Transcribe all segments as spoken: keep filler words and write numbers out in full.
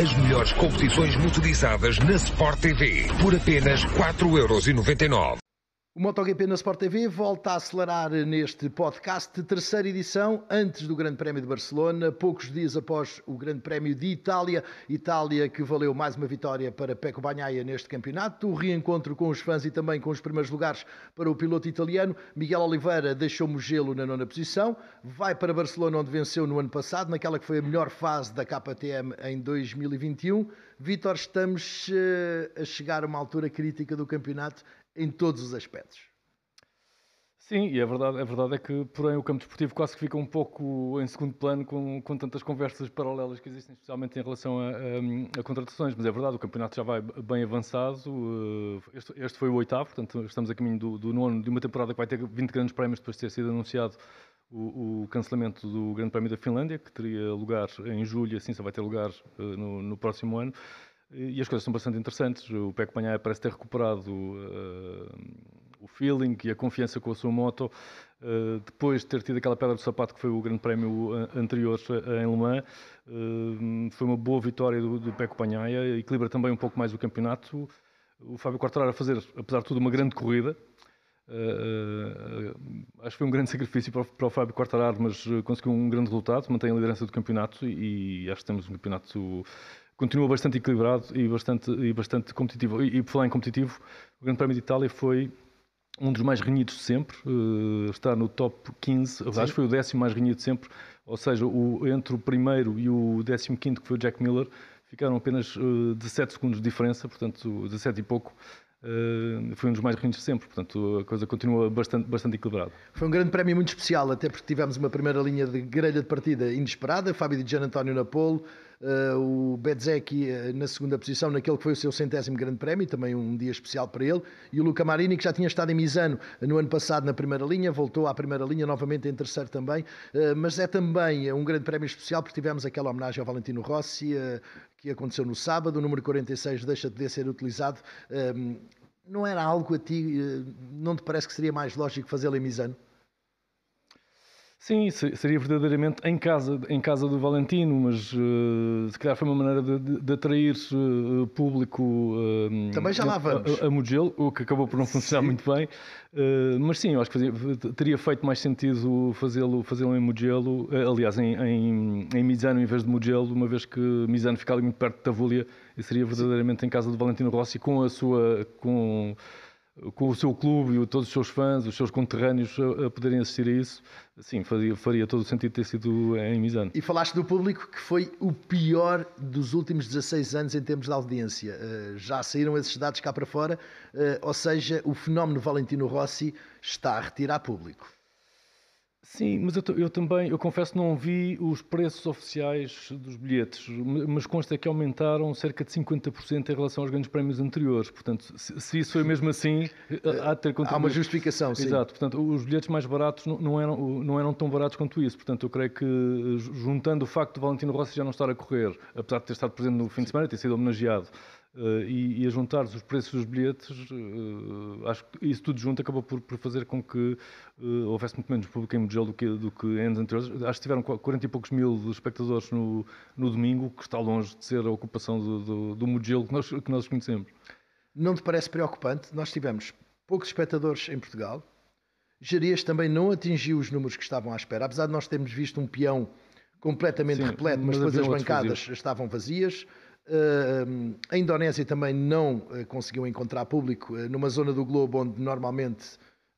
as melhores competições motorizadas na Sport T V por apenas quatro euros e noventa e nove. O MotoGP na Sport T V volta a acelerar neste podcast, terceira edição, antes do Grande Prémio de Barcelona, poucos dias após o Grande Prémio de Itália. Itália que valeu mais uma vitória para Pecco Bagnaia neste campeonato, o reencontro com os fãs e também com os primeiros lugares para o piloto italiano. Miguel Oliveira deixou Mugello na nona posição, vai para Barcelona onde venceu no ano passado, naquela que foi a melhor fase da K T M em dois mil e vinte e um. Vítor, estamos a chegar a uma altura crítica do campeonato, em todos os aspectos. Sim, e a verdade, a verdade é que, porém, o campo desportivo quase que fica um pouco em segundo plano com, com tantas conversas paralelas que existem, especialmente em relação a, a, a contratações. Mas é verdade, o campeonato já vai bem avançado. Este, este foi o oitavo, portanto, estamos a caminho do, do nono, de uma temporada que vai ter vinte grandes prémios depois de ter sido anunciado o, o cancelamento do Grande Prémio da Finlândia, que teria lugar em julho, assim só vai ter lugar no, no próximo ano. E as coisas são bastante interessantes. O Pecco Bagnaia parece ter recuperado uh, o feeling e a confiança com a sua moto, uh, depois de ter tido aquela pedra do sapato que foi o grande prémio anterior em Le Mans. Uh, foi uma boa vitória do, do Pecco Bagnaia, equilibra também um pouco mais o campeonato. O Fábio Quartararo a fazer, apesar de tudo, uma grande corrida. Uh, uh, acho que foi um grande sacrifício para o, para o Fábio Quartararo, mas conseguiu um grande resultado, mantém a liderança do campeonato e, e acho que temos um campeonato... continua bastante equilibrado e bastante, e bastante competitivo. E, e por falar em competitivo, o Grande Prémio de Itália foi um dos mais renhidos de sempre, uh, está no top quinze, acho que foi o décimo mais renhido de sempre, ou seja, o, entre o primeiro e o décimo quinto, que foi o Jack Miller, ficaram apenas uh, dezassete segundos de diferença, portanto dezassete e pouco. Uh, foi um dos mais renhidos de sempre, portanto a coisa continua bastante, bastante equilibrada. Foi um grande prémio muito especial, até porque tivemos uma primeira linha de grelha de partida inesperada, Fábio Di Giannantonio na pole, uh, o Bezzecchi uh, na segunda posição, naquele que foi o seu centésimo grande prémio, também um dia especial para ele, e o Luca Marini, que já tinha estado em Misano no ano passado na primeira linha, voltou à primeira linha, novamente em terceiro também, uh, mas é também um grande prémio especial porque tivemos aquela homenagem ao Valentino Rossi, uh, que aconteceu no sábado, o número quarenta e seis deixa de ser utilizado. Um, não era algo a ti, não te parece que seria mais lógico fazê-lo em Misano? Sim, seria verdadeiramente em casa, em casa do Valentino, mas uh, se calhar foi uma maneira de, de, de atrair uh, público uh, também já lá vamos. A, a Mugello, o que acabou por não funcionar sim. muito bem, uh, mas sim, eu acho que fazia, teria feito mais sentido fazê-lo fazê-lo em Mugello, uh, aliás em, em, em Misano em vez de Mugello, uma vez que Misano fica ali muito perto de Tavolier, e seria verdadeiramente sim. em casa do Valentino Rossi com a sua... com, com o seu clube e todos os seus fãs, os seus conterrâneos a poderem assistir a isso, sim, faria, faria todo o sentido ter sido em Misano. E falaste do público que foi o pior dos últimos dezasseis anos em termos de audiência. Já saíram esses dados cá para fora, ou seja, o fenómeno Valentino Rossi está a retirar público. Sim, mas eu, eu também, eu confesso, não vi os preços oficiais dos bilhetes, mas consta que aumentaram cerca de cinquenta por cento em relação aos grandes prémios anteriores. Portanto, se, se isso foi mesmo assim, há de ter contribuído. Há uma justificação, sim. Exato, portanto, os bilhetes mais baratos não, não, eram, não eram tão baratos quanto isso. Portanto, eu creio que, juntando o facto de Valentino Rossi já não estar a correr, apesar de ter estado presente no fim de semana e ter sido homenageado, Uh, e, e a juntar os preços dos bilhetes, uh, acho que isso tudo junto acabou por, por fazer com que uh, houvesse muito menos público em Mugello do que, do que em anos anteriores. Acho que tiveram quarenta e poucos mil espectadores no, no domingo, que está longe de ser a ocupação do, do, do Mugello que nós, que nós conhecemos. Não te parece preocupante? Nós tivemos poucos espectadores em Portugal, Jerez também não atingiu os números que estavam à espera, apesar de nós termos visto um peão completamente Sim, repleto, mas, mas depois as bancadas vazias. estavam vazias. Uh, a Indonésia também não uh, conseguiu encontrar público uh, numa zona do globo onde normalmente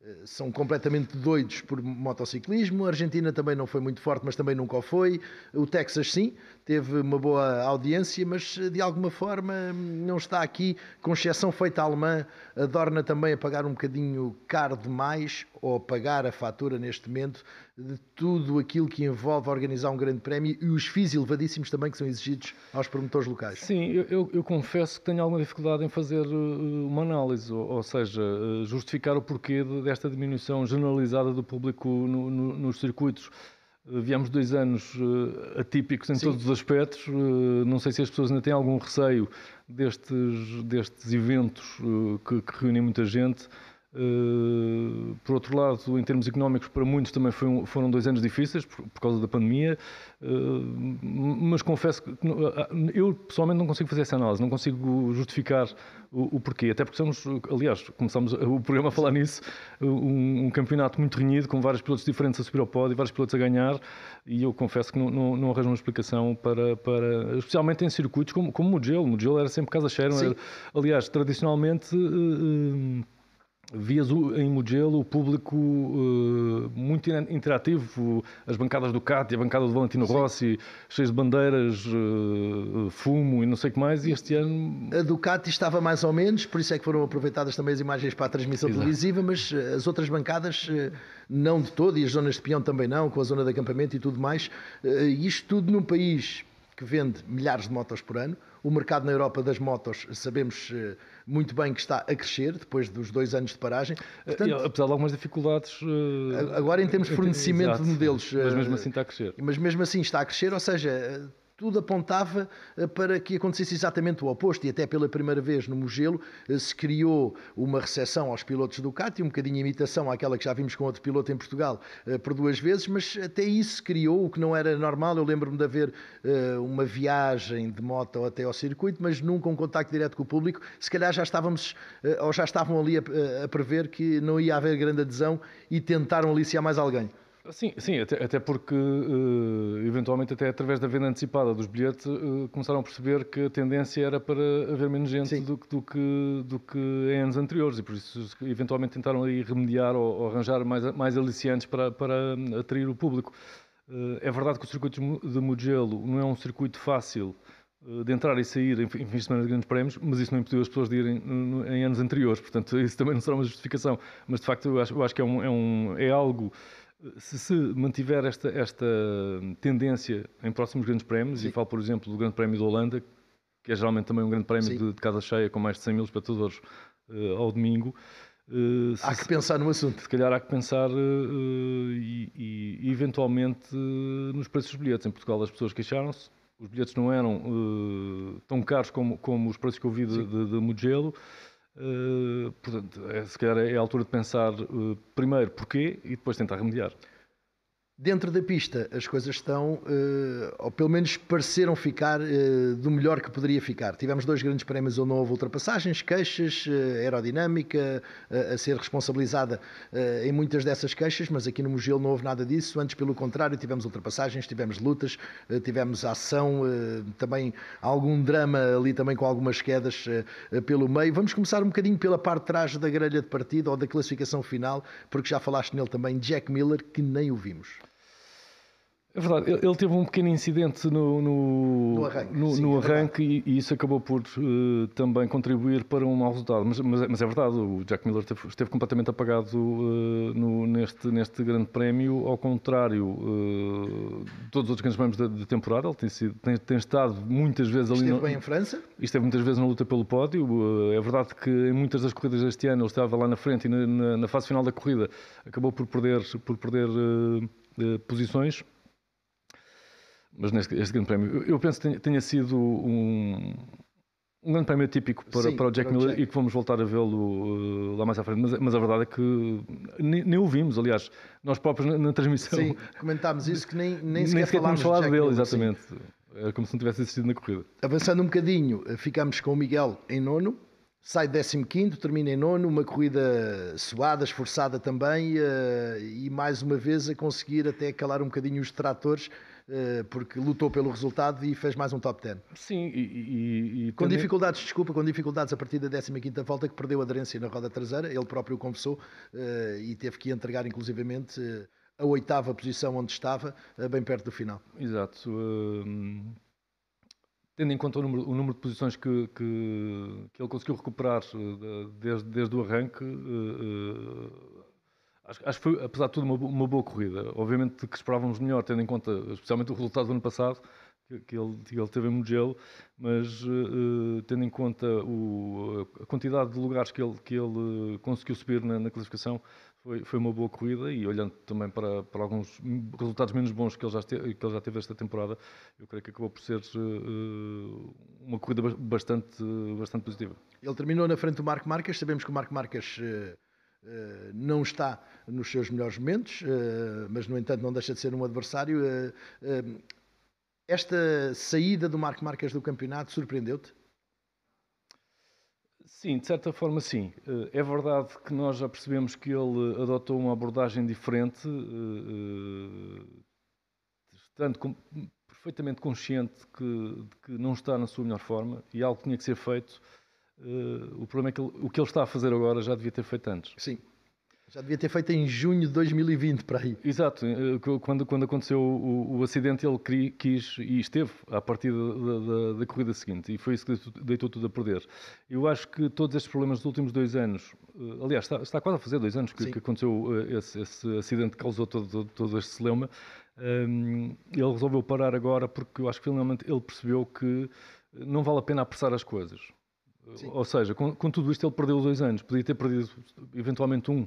uh, são completamente doidos por motociclismo. A Argentina também não foi muito forte, mas também nunca o foi. O Texas sim, teve uma boa audiência, mas de alguma forma não está aqui, com exceção feita à alemã, a Dorna também a pagar um bocadinho caro demais, ou a pagar a fatura neste momento de tudo aquilo que envolve organizar um grande prémio e os F I Is elevadíssimos também que são exigidos aos promotores locais. Sim, eu, eu, eu confesso que tenho alguma dificuldade em fazer uma análise, ou, ou seja, justificar o porquê desta diminuição generalizada do público no, no, nos circuitos. Viemos dois anos atípicos em Sim. todos os aspectos, não sei se as pessoas ainda têm algum receio destes, destes eventos que, que reúnem muita gente. Uh, por outro lado, em termos económicos, para muitos também foi um, foram dois anos difíceis por, por causa da pandemia, uh, mas confesso que não, eu pessoalmente não consigo fazer essa análise, não consigo justificar o, o porquê, até porque somos, aliás, começámos o programa a falar nisso, um, um campeonato muito renhido, com vários pilotos diferentes a subir ao pódio, vários pilotos a ganhar, e eu confesso que não, não, não arranjo uma explicação para, para, especialmente em circuitos como, como o Mugello. O Mugello era sempre casa cheia, era, aliás, tradicionalmente... Uh, uh, vias em Mugello o público uh, muito interativo, as bancadas do Ducati, a bancada do Valentino Rossi, cheias de bandeiras, uh, fumo e não sei o que mais, e este ano... A Ducati estava mais ou menos, por isso é que foram aproveitadas também as imagens para a transmissão Exato. televisiva, mas as outras bancadas não de todo, e as zonas de peão também não, com a zona de acampamento e tudo mais, uh, isto tudo num país que vende milhares de motos por ano. O mercado na Europa das motos, sabemos muito bem que está a crescer, depois dos dois anos de paragem. Portanto, e, apesar de algumas dificuldades... Agora em termos de fornecimento Exato. de modelos... Mas mesmo assim está a crescer. Mas mesmo assim está a crescer, ou seja... Tudo apontava para que acontecesse exatamente o oposto, e até pela primeira vez no Mugello se criou uma recessão aos pilotos do Ducati, um bocadinho de imitação àquela que já vimos com outro piloto em Portugal por duas vezes, mas até isso se criou, o que não era normal. Eu lembro-me de haver uma viagem de moto até ao circuito, mas nunca um contacto direto com o público. Se calhar já estávamos, ou já estavam ali a prever que não ia haver grande adesão e tentaram aliciar mais alguém. Sim, sim, até, até porque, uh, eventualmente, até através da venda antecipada dos bilhetes, uh, começaram a perceber que a tendência era para haver menos gente do, do, que, do que em anos anteriores, e por isso, eventualmente, tentaram aí remediar ou, ou arranjar mais, mais aliciantes para, para atrair o público. Uh, é verdade que o circuito de Mugello não é um circuito fácil de entrar e sair em fins de semana de grandes prémios, mas isso não impediu as pessoas de irem em anos anteriores, portanto, isso também não será uma justificação, mas, de facto, eu acho, eu acho que é, um, é, um, é algo... Se se mantiver esta, esta tendência em próximos grandes prémios, Sim. e falo, por exemplo, do grande prémio da Holanda, que é geralmente também um grande prémio de, de casa cheia, com mais de cem mil espectadores uh, ao domingo. Uh, há se, que pensar no assunto. Se calhar há que pensar uh, e, e, eventualmente, uh, nos preços dos bilhetes. Em Portugal as pessoas queixaram-se, os bilhetes não eram uh, tão caros como, como os preços que eu vi de, de, de Mugello. Uh, portanto, é, se calhar é a altura de pensar uh, primeiro porquê e depois tentar remediar. Dentro da pista as coisas estão, uh, ou pelo menos pareceram ficar uh, do melhor que poderia ficar. Tivemos dois grandes prémios onde não houve ultrapassagens, queixas, uh, aerodinâmica uh, a ser responsabilizada uh, em muitas dessas queixas, mas aqui no Mugello não houve nada disso, antes pelo contrário, tivemos ultrapassagens, tivemos lutas, uh, tivemos ação, uh, também algum drama ali também com algumas quedas uh, uh, pelo meio. Vamos começar um bocadinho pela parte de trás da grelha de partida ou da classificação final, porque já falaste nele também, Jack Miller, que nem o vimos. É verdade, ele teve um pequeno incidente no, no, no arranque, no, sim, no arranque é e, e isso acabou por uh, também contribuir para um mau resultado. Mas, mas, mas é verdade, o Jack Miller esteve, esteve completamente apagado uh, no, neste, neste grande prémio, ao contrário uh, de todos os outros grandes prémios da, da temporada. Ele tem, sido, tem, tem estado muitas vezes ali... Esteve no, bem em França. Esteve muitas vezes na luta pelo pódio. Uh, é verdade que em muitas das corridas deste ano ele estava lá na frente e na, na, na fase final da corrida acabou por perder, por perder uh, uh, posições. Mas neste este grande prémio, eu penso que tenha sido um, um grande prémio típico para, Sim, para o Jack para o Miller Jack. E que vamos voltar a vê-lo uh, lá mais à frente. Mas, mas a verdade é que nem, nem o vimos, aliás, nós próprios na, na transmissão. Sim, comentámos isso, que nem, nem sequer, nem sequer falámos falado de dele, Miller, exatamente. Sim. Era como se não tivesse existido na corrida. Avançando um bocadinho, ficamos com o Miguel em nono. Sai décimo quinto, termina em nono, uma corrida suada, esforçada também, uh, e mais uma vez a conseguir até calar um bocadinho os detratores, porque lutou pelo resultado e fez mais um top dez. Sim, e... e, e com também... dificuldades, desculpa, com dificuldades a partir da décima quinta volta, que perdeu aderência na roda traseira, ele próprio o confessou, e teve que entregar inclusivamente a oitava posição onde estava, bem perto do final. Exato. Hum... Tendo em conta o número, o número de posições que, que, que ele conseguiu recuperar desde, desde o arranque... Uh, Acho, acho que foi, apesar de tudo, uma, uma boa corrida. Obviamente que esperávamos melhor, tendo em conta especialmente o resultado do ano passado, que, que, ele, que ele teve em Mugello, mas uh, tendo em conta o, a quantidade de lugares que ele, que ele conseguiu subir na, na classificação, foi, foi uma boa corrida, e olhando também para, para alguns resultados menos bons que ele, já teve, que ele já teve esta temporada, eu creio que acabou por ser uh, uma corrida bastante, bastante positiva. Ele terminou na frente do Marc Márquez, sabemos que o Marc Márquez... Uh... não está nos seus melhores momentos, mas, no entanto, não deixa de ser um adversário. Esta saída do Marc Márquez do campeonato surpreendeu-te? Sim, de certa forma sim. É verdade que nós já percebemos que ele adotou uma abordagem diferente, estando com, perfeitamente consciente que, que não está na sua melhor forma e algo tinha que ser feito. O problema é que ele, o que ele está a fazer agora já devia ter feito antes. Sim, já devia ter feito em junho de dois mil e vinte, para aí. Exato, quando, quando aconteceu o, o acidente ele quis e esteve à partida da, da, da corrida seguinte e foi isso que deitou, deitou tudo a perder. Eu acho que todos estes problemas dos últimos dois anos, aliás, está, está quase a fazer dois anos que, que aconteceu esse, esse acidente que causou todo, todo este celeuma, um, ele resolveu parar agora porque eu acho que finalmente ele percebeu que não vale a pena apressar as coisas. Sim. Ou seja, com, com tudo isto ele perdeu dois anos, podia ter perdido eventualmente um,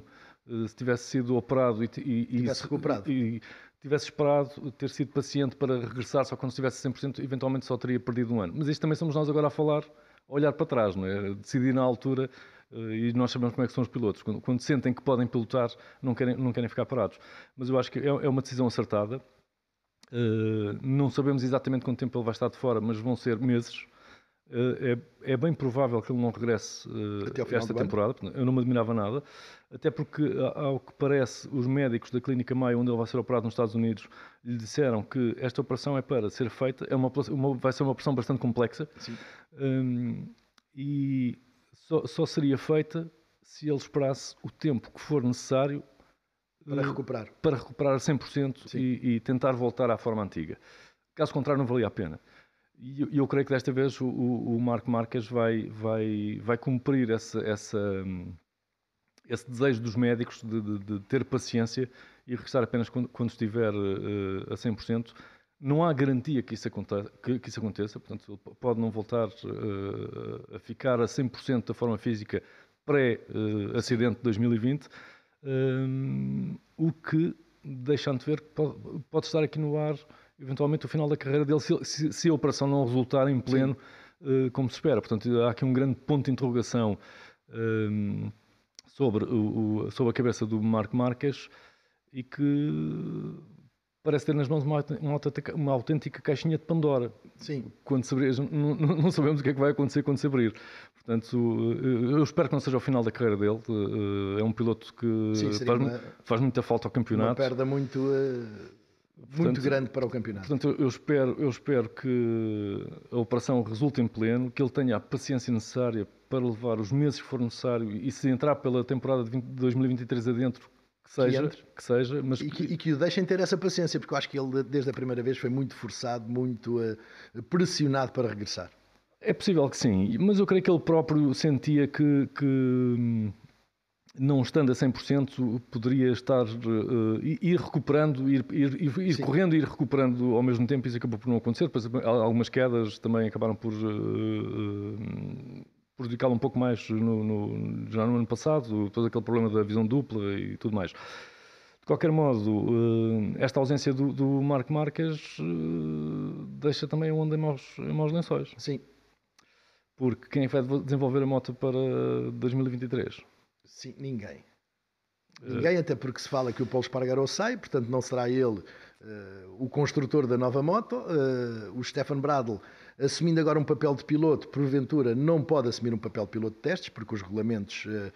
se tivesse sido operado e, e, tivesse, recuperado. E, e tivesse esperado ter sido paciente para regressar, só quando estivesse cem por cento, eventualmente só teria perdido um ano. Mas isto também somos nós agora a falar, a olhar para trás, não é? Decidir na altura, e nós sabemos como é que são os pilotos, quando, quando sentem que podem pilotar, não querem, não querem ficar parados. Mas eu acho que é, é uma decisão acertada, não sabemos exatamente quanto tempo ele vai estar de fora, mas vão ser meses. É, é bem provável que ele não regresse uh, esta temporada, eu não me admirava nada, até porque, ao que parece, os médicos da Clínica Mayo, onde ele vai ser operado nos Estados Unidos, lhe disseram que esta operação é para ser feita, é uma, uma, vai ser uma operação bastante complexa. Sim. Um, e só, só seria feita se ele esperasse o tempo que for necessário para recuperar, para recuperar a cem por cento e, e tentar voltar à forma antiga. Caso contrário, não valia a pena. E eu, eu creio que desta vez o, o, o Marc Márquez vai, vai, vai cumprir essa, essa, esse desejo dos médicos de, de, de ter paciência e regressar apenas quando, quando estiver uh, a cem por cento. Não há garantia que isso aconteça, que, que isso aconteça. Portanto, ele pode não voltar uh, a ficar a cem por cento da forma física pré-acidente de dois mil e vinte, um, o que, deixando de ver, pode, pode estar aqui no ar eventualmente o final da carreira dele, se, se a operação não resultar em pleno, uh, como se espera. Portanto, há aqui um grande ponto de interrogação um, sobre, o, o, sobre a cabeça do Marc Márquez e que parece ter nas mãos uma, uma, uma autêntica caixinha de Pandora. Sim. Quando se abrir, não, não sabemos o que é que vai acontecer quando se abrir. Portanto, eu espero que não seja o final da carreira dele. É um piloto que Sim, faz, uma, faz muita falta ao campeonato. Não perda muito... Uh... Portanto, muito grande para o campeonato. Portanto, eu espero, eu espero que a operação resulte em pleno, que ele tenha a paciência necessária para levar os meses que for necessário e se entrar pela temporada de dois mil e vinte e três adentro, que seja, que, que seja mas... e, que, e que o deixem ter essa paciência, porque eu acho que ele, desde a primeira vez, foi muito forçado, muito uh, pressionado para regressar. É possível que sim, mas eu creio que ele próprio sentia que... que não estando a cem por cento, poderia estar, uh, ir recuperando, ir, ir, ir, ir correndo e ir recuperando ao mesmo tempo, isso acabou por não acontecer, depois algumas quedas também acabaram por uh, uh, prejudicá-lo um pouco mais no, no, já no ano passado, todo aquele problema da visão dupla e tudo mais. De qualquer modo, uh, esta ausência do, do Marc Márquez uh, deixa também a Honda em maus, em maus lençóis. Sim. Porque quem vai desenvolver a moto para dois mil e vinte e três? Sim, ninguém. Ninguém, uh, até porque se fala que o Paulo Espargaró sai, portanto não será ele uh, o construtor da nova moto. Uh, o Stefan Bradl, assumindo agora um papel de piloto, porventura não pode assumir um papel de piloto de testes, porque os regulamentos uh,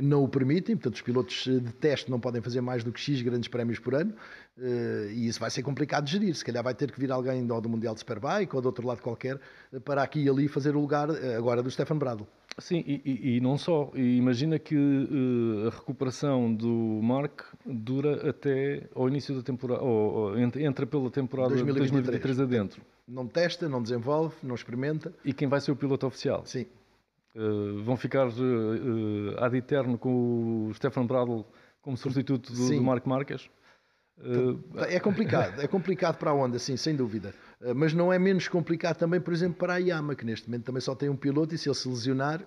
não o permitem, portanto os pilotos de teste não podem fazer mais do que X grandes prémios por ano, uh, e isso vai ser complicado de gerir. Se calhar vai ter que vir alguém do, do Mundial de Superbike ou de outro lado qualquer, para aqui e ali fazer o lugar uh, agora do Stefan Bradl. Sim, e, e, e não só. E imagina que uh, a recuperação do Marc dura até ao início da temporada, ou, ou entra pela temporada dois mil e vinte e três adentro. Não testa, não desenvolve, não experimenta. E quem vai ser o piloto oficial? Sim. Uh, vão ficar uh, uh, ad eterno com o Stefan Bradl como substituto do, do Marc Márquez? Uh, é complicado, é complicado para a Honda, sim, sem dúvida. Mas não é menos complicado também, por exemplo, para a Yamaha, que neste momento também só tem um piloto e se ele se lesionar,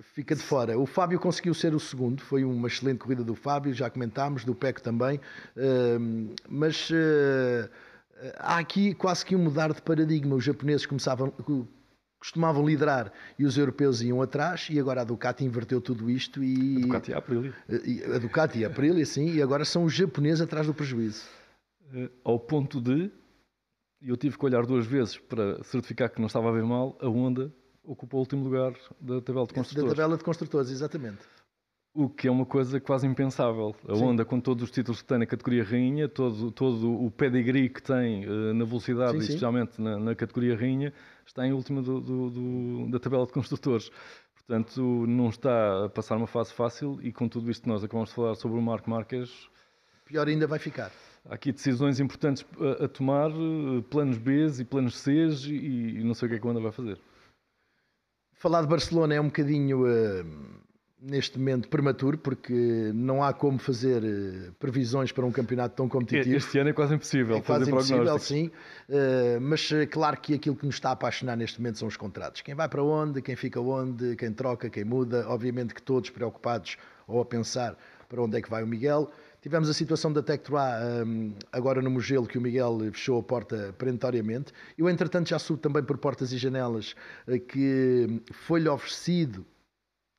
fica de fora. O Fábio conseguiu ser o segundo, foi uma excelente corrida do Fábio, já comentámos, do Pecco também, mas há aqui quase que um mudar de paradigma. Os japoneses começavam, costumavam liderar e os europeus iam atrás, e agora a Ducati inverteu tudo isto. E a Ducati e a Aprilia. A Ducati e a Aprilia, sim, e agora são os japoneses atrás do prejuízo. Ao ponto de, eu tive que olhar duas vezes para certificar que não estava a ver mal, a Honda ocupou o último lugar da tabela de construtores. Da tabela de construtores, exatamente. O que é uma coisa quase impensável. A sim. Honda, com todos os títulos que tem na categoria rainha, todo, todo o pedigree que tem uh, na velocidade, sim, e especialmente na, na categoria rainha, está em última do, do, do, da tabela de construtores. Portanto, não está a passar uma fase fácil, e com tudo isto que nós acabamos de falar sobre o Marc Márquez... Pior ainda vai ficar. Há aqui decisões importantes a, a tomar, planos B e planos C, e, e não sei o que é que a Honda vai fazer. Falar de Barcelona é um bocadinho... Uh... neste momento prematuro, porque não há como fazer previsões para um campeonato tão competitivo. Este ano é quase impossível é fazer prognósticos. É quase impossível, sim. Uh, mas claro que aquilo que nos está a apaixonar neste momento são os contratos. Quem vai para onde, quem fica onde, quem troca, quem muda. Obviamente que todos preocupados ou a pensar para onde é que vai o Miguel. Tivemos a situação da Tech três um, agora no Mugello, que o Miguel fechou a porta perentoriamente. Eu, entretanto, já soube também por portas e janelas que foi-lhe oferecido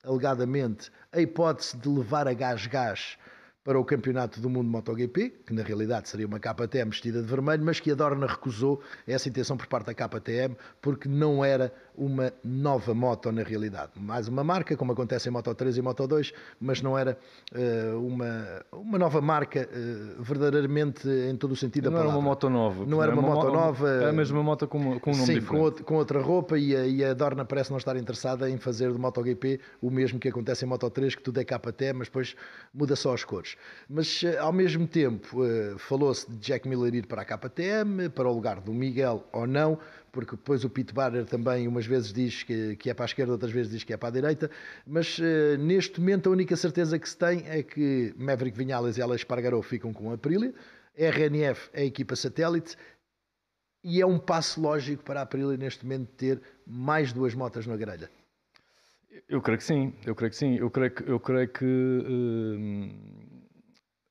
alegadamente a hipótese de levar a gás-gás para o campeonato do mundo MotoGP, que na realidade seria uma K T M vestida de vermelho, mas que a Dorna recusou essa intenção por parte da K T M, porque não era uma nova moto na realidade. Mais uma marca, como acontece em Moto três e Moto dois, mas não era uh, uma, uma nova marca uh, verdadeiramente em todo o sentido da palavra. Não era uma moto nova. Não era uma moto nova. Era a mesma moto com, com um nome sim, diferente. Sim, com, outro, com outra roupa, e a, e a Dorna parece não estar interessada em fazer do MotoGP o mesmo que acontece em Moto três, que tudo é K T M, mas depois muda só as cores. Mas ao mesmo tempo falou-se de Jack Miller ir para a K T M, para o lugar do Miguel ou não, porque depois o Pete Barber também umas vezes diz que, que é para a esquerda, outras vezes diz que é para a direita, mas neste momento a única certeza que se tem é que Maverick Viñales e Aleix Espargaró ficam com a Aprilia, R N F é a equipa satélite, e é um passo lógico para a Aprilia neste momento ter mais duas motas na grelha. Eu creio que sim, eu creio que sim, eu creio que... Eu creio que uh...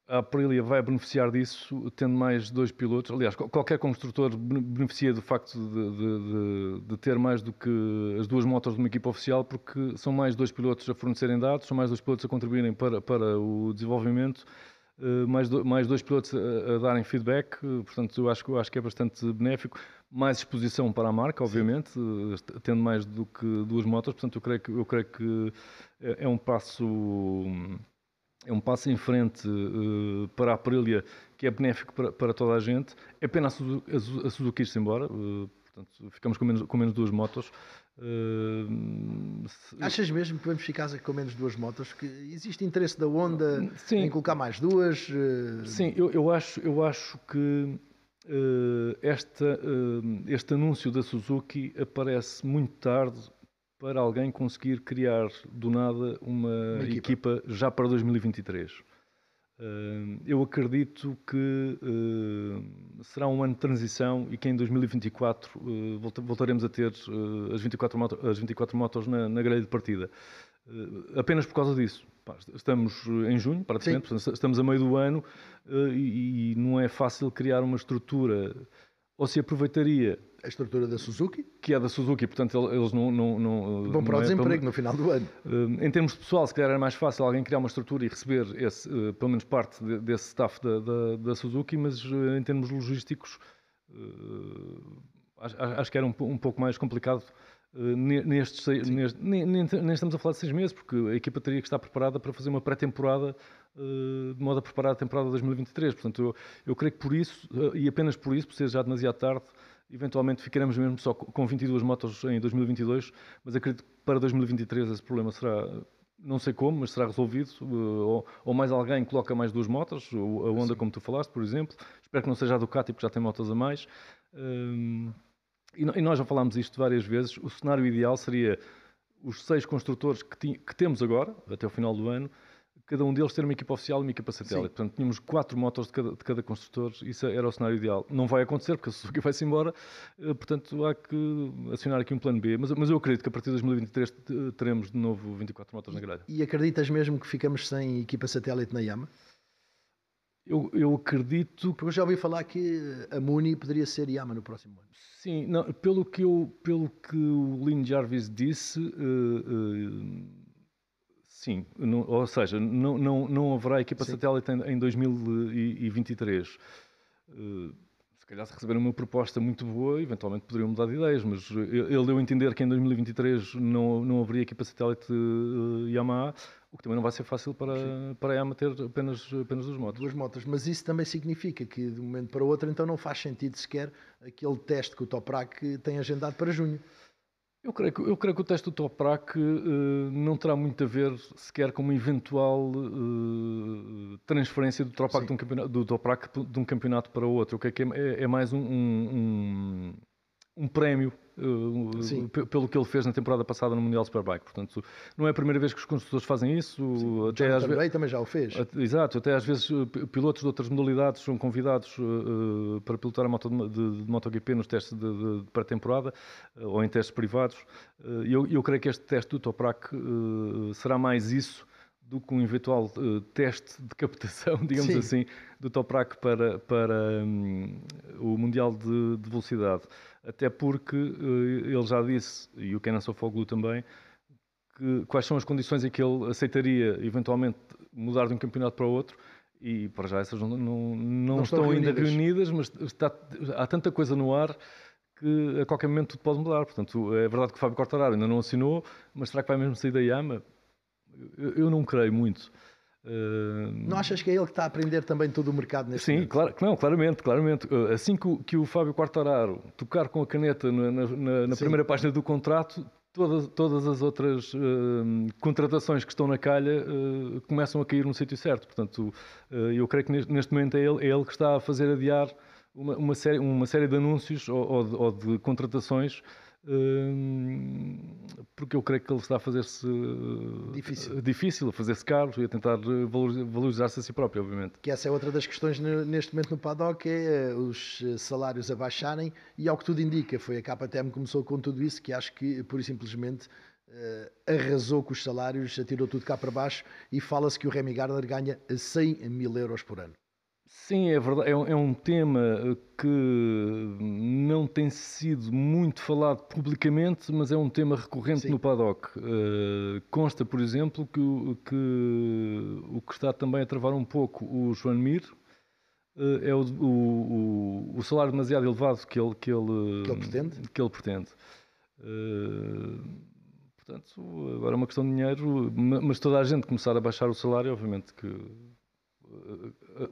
a Aprilia vai beneficiar disso, tendo mais dois pilotos. Aliás, qualquer construtor beneficia do facto de, de, de, de ter mais do que as duas motos de uma equipa oficial, porque são mais dois pilotos a fornecerem dados, são mais dois pilotos a contribuírem para, para o desenvolvimento, mais, do, mais dois pilotos a, a darem feedback. Portanto, eu acho, eu acho que é bastante benéfico. Mais exposição para a marca, obviamente, tendo mais do que duas motos. Portanto, eu creio que, eu creio que é um passo... É um passo em frente uh, para a Aprilia, que é benéfico para, para toda a gente. É pena a Suzuki, a Suzuki ir-se embora, uh, portanto, ficamos com menos, com menos duas motos. Uh, se... Achas mesmo que podemos ficar com menos duas motos? Que existe interesse da Honda sim. em colocar mais duas? Uh... Sim, eu, eu, acho, eu acho que uh, esta, uh, este anúncio da Suzuki aparece muito tarde para alguém conseguir criar do nada uma, uma equipa. equipa já para dois mil e vinte e três. Eu acredito que será um ano de transição e que em dois mil e vinte e quatro voltaremos a ter as vinte e quatro, as vinte e quatro motos na, na grelha de partida. Apenas por causa disso. Estamos em junho, praticamente, portanto, estamos a meio do ano e não é fácil criar uma estrutura. Ou se aproveitaria... A estrutura da Suzuki? Que é da Suzuki, portanto eles não... não, não vão para o desemprego no final do ano. Em termos de pessoal, se calhar era mais fácil alguém criar uma estrutura e receber esse, pelo menos parte desse staff da, da, da Suzuki, mas em termos logísticos acho que era um, um pouco mais complicado. Nestes, nestes, nem, nem, nem estamos a falar de seis meses, porque a equipa teria que estar preparada para fazer uma pré-temporada uh, de modo a preparar a temporada de dois mil e vinte e três. Portanto, eu, eu creio que por isso, uh, e apenas por isso, por ser já demasiado tarde, eventualmente ficaremos mesmo só com vinte e duas motos em dois mil e vinte e dois, mas acredito que para dois mil e vinte e três esse problema será, não sei como, mas será resolvido. Uh, ou, ou mais alguém coloca mais duas motos, ou a Honda, como tu falaste, por exemplo. Espero que não seja a Ducati, porque já tem motos a mais. Uh, E nós já falámos isto várias vezes, o cenário ideal seria os seis construtores que, tính, que temos agora, até o final do ano, cada um deles ter uma equipa oficial e uma equipa satélite. Sim. Portanto, tínhamos quatro motos de cada, de cada construtor, isso era o cenário ideal. Não vai acontecer, porque a Suzuki vai-se embora, portanto, há que acionar aqui um plano B. Mas, mas eu acredito que a partir de dois mil e vinte e três teremos de novo vinte e quatro motos na grelha. E acreditas mesmo que ficamos sem equipa satélite na Yamaha? Eu, eu acredito... Porque eu já ouvi falar que a Muni poderia ser Yamaha no próximo ano. Sim, não, pelo, que eu, pelo que o Lynn Jarvis disse, uh, uh, sim, não, ou seja, não, não, não haverá equipa sim. satélite em, em dois mil e vinte e três. Uh, se calhar se receberam uma proposta muito boa, eventualmente poderiam mudar de ideias, mas ele deu a entender que em dois mil e vinte e três não, não haveria equipa satélite uh, Yamaha, o que também não vai ser fácil para, para a Yamaha ter apenas, apenas duas motos. Duas motos, mas isso também significa que de um momento para o outro então não faz sentido sequer aquele teste que o Toprak tem agendado para junho. Eu creio que, eu creio que o teste do Toprak uh, não terá muito a ver sequer com uma eventual uh, transferência do Toprak, de um do Toprak de um campeonato para outro. O que é que é, é mais um, um, um prémio uh, pelo que ele fez na temporada passada no Mundial Superbike. Portanto, não é a primeira vez que os construtores fazem isso. Até às também, ve... também já o fez. Exato. Até às vezes pilotos de outras modalidades são convidados uh, para pilotar a moto de, de, de MotoGP nos testes de, de pré-temporada uh, ou em testes privados. Uh, eu, eu creio que este teste do Toprak uh, será mais isso do que um eventual uh, teste de captação, digamos Sim. assim, do Toprak para, para um, o Mundial de, de Velocidade. Até porque uh, ele já disse, e o Ken Ansofoglu também, que, quais são as condições em que ele aceitaria eventualmente mudar de um campeonato para o outro, e para já essas não, não, não, não estão, estão reunidas. ainda reunidas, mas está, há tanta coisa no ar que a qualquer momento tudo pode mudar. Portanto, é verdade que o Fábio Quartararo ainda não assinou, mas será que vai mesmo sair da Yamaha? Eu não creio muito. Uh... Não achas que é ele que está a aprender também todo o mercado neste Sim, claro, não, claramente, claramente. Assim que o, que o Fábio Quartararo tocar com a caneta na, na, na primeira página do contrato, todas, todas as outras uh, contratações que estão na calha uh, começam a cair no sítio certo. Portanto, uh, eu creio que neste, neste momento é ele, é ele que está a fazer adiar uma, uma, série, uma série de anúncios ou, ou, de, ou de contratações, porque eu creio que ele está a fazer-se difícil. difícil, a fazer-se caro e a tentar valorizar-se a si próprio, obviamente. Que essa é outra das questões neste momento no paddock, é os salários a baixarem, e ao que tudo indica, foi a K T M que começou com tudo isso, que acho que, pura e simplesmente, arrasou com os salários, atirou tudo cá para baixo, e fala-se que o Remy Gardner ganha cem mil euros por ano. Sim, é verdade. É um, é um tema que não tem sido muito falado publicamente, mas é um tema recorrente Sim. no paddock. Uh, consta, por exemplo, que, que o que está também a travar um pouco o Joan Mir uh, é o, o, o salário demasiado elevado que ele, que ele, que ele pretende. Que ele pretende. Uh, portanto, agora é uma questão de dinheiro, mas toda a gente começar a baixar o salário, obviamente que...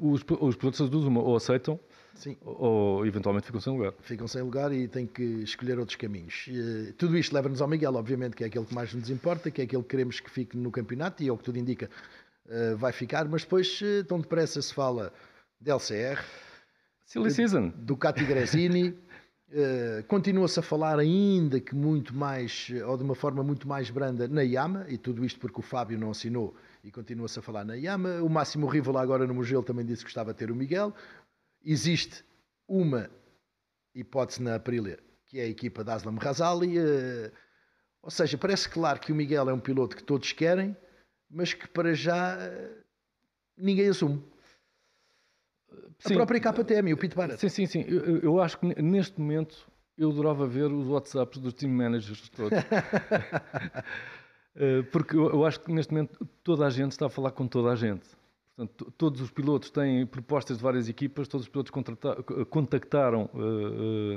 Os, os produtos de uma ou aceitam Sim. ou eventualmente ficam sem lugar. Ficam sem lugar e têm que escolher outros caminhos. Uh, tudo isto leva-nos ao Miguel, obviamente, que é aquele que mais nos importa, que é aquele que queremos que fique no campeonato e, ao que tudo indica, uh, vai ficar. Mas depois, uh, tão depressa se fala de L C R, Silly Season, Ducati Gresini. Uh, Continua-se a falar ainda que muito mais, ou de uma forma muito mais branda, na Yamaha, e tudo isto porque o Fábio não assinou e continua-se a falar na Yamaha. O Máximo Riva lá agora no Mugello também disse que gostava de ter o Miguel. Existe uma hipótese na Aprilia, que é a equipa da Aslam Razali. Uh, ou seja, parece claro que o Miguel é um piloto que todos querem, mas que para já uh, ninguém assume. Sim. A própria K T M e o Pete Barrett. Sim, sim, sim. Eu, eu acho que neste momento eu adorava ver os WhatsApps dos team managers todos. Porque eu, eu acho que neste momento toda a gente está a falar com toda a gente. Portanto, todos os pilotos têm propostas de várias equipas, todos os pilotos contactaram uh,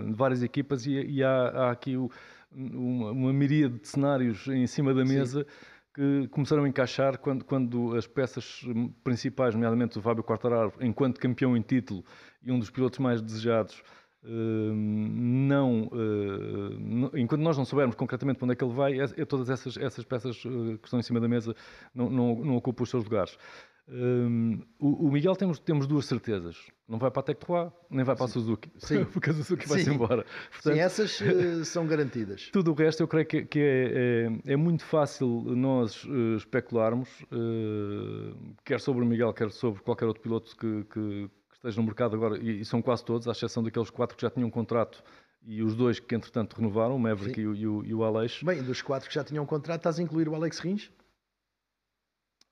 uh, várias equipas e, e há, há aqui o, uma, uma miríade de cenários em cima da mesa. Sim. Que começaram a encaixar quando, quando as peças principais, nomeadamente o Fábio Quartararo, enquanto campeão em título e um dos pilotos mais desejados, uh, não, uh, não, enquanto nós não soubermos concretamente para onde é que ele vai, é, é todas essas, essas peças uh, que estão em cima da mesa não, não, não ocupam os seus lugares. Um, o, o Miguel temos, temos duas certezas: não vai para a Tech três nem vai para Sim. a Suzuki, Sim. porque a Suzuki vai-se embora. Portanto, Sim, essas uh, são garantidas. Tudo o resto eu creio que, que é, é, é muito fácil nós uh, especularmos, uh, quer sobre o Miguel, quer sobre qualquer outro piloto que, que, que esteja no mercado agora, e, e são quase todos, à exceção daqueles quatro que já tinham um contrato e os dois que entretanto renovaram, o Maverick e o, e, o, e o Aleix. Bem, dos quatro que já tinham um contrato, estás a incluir o Alex Rins?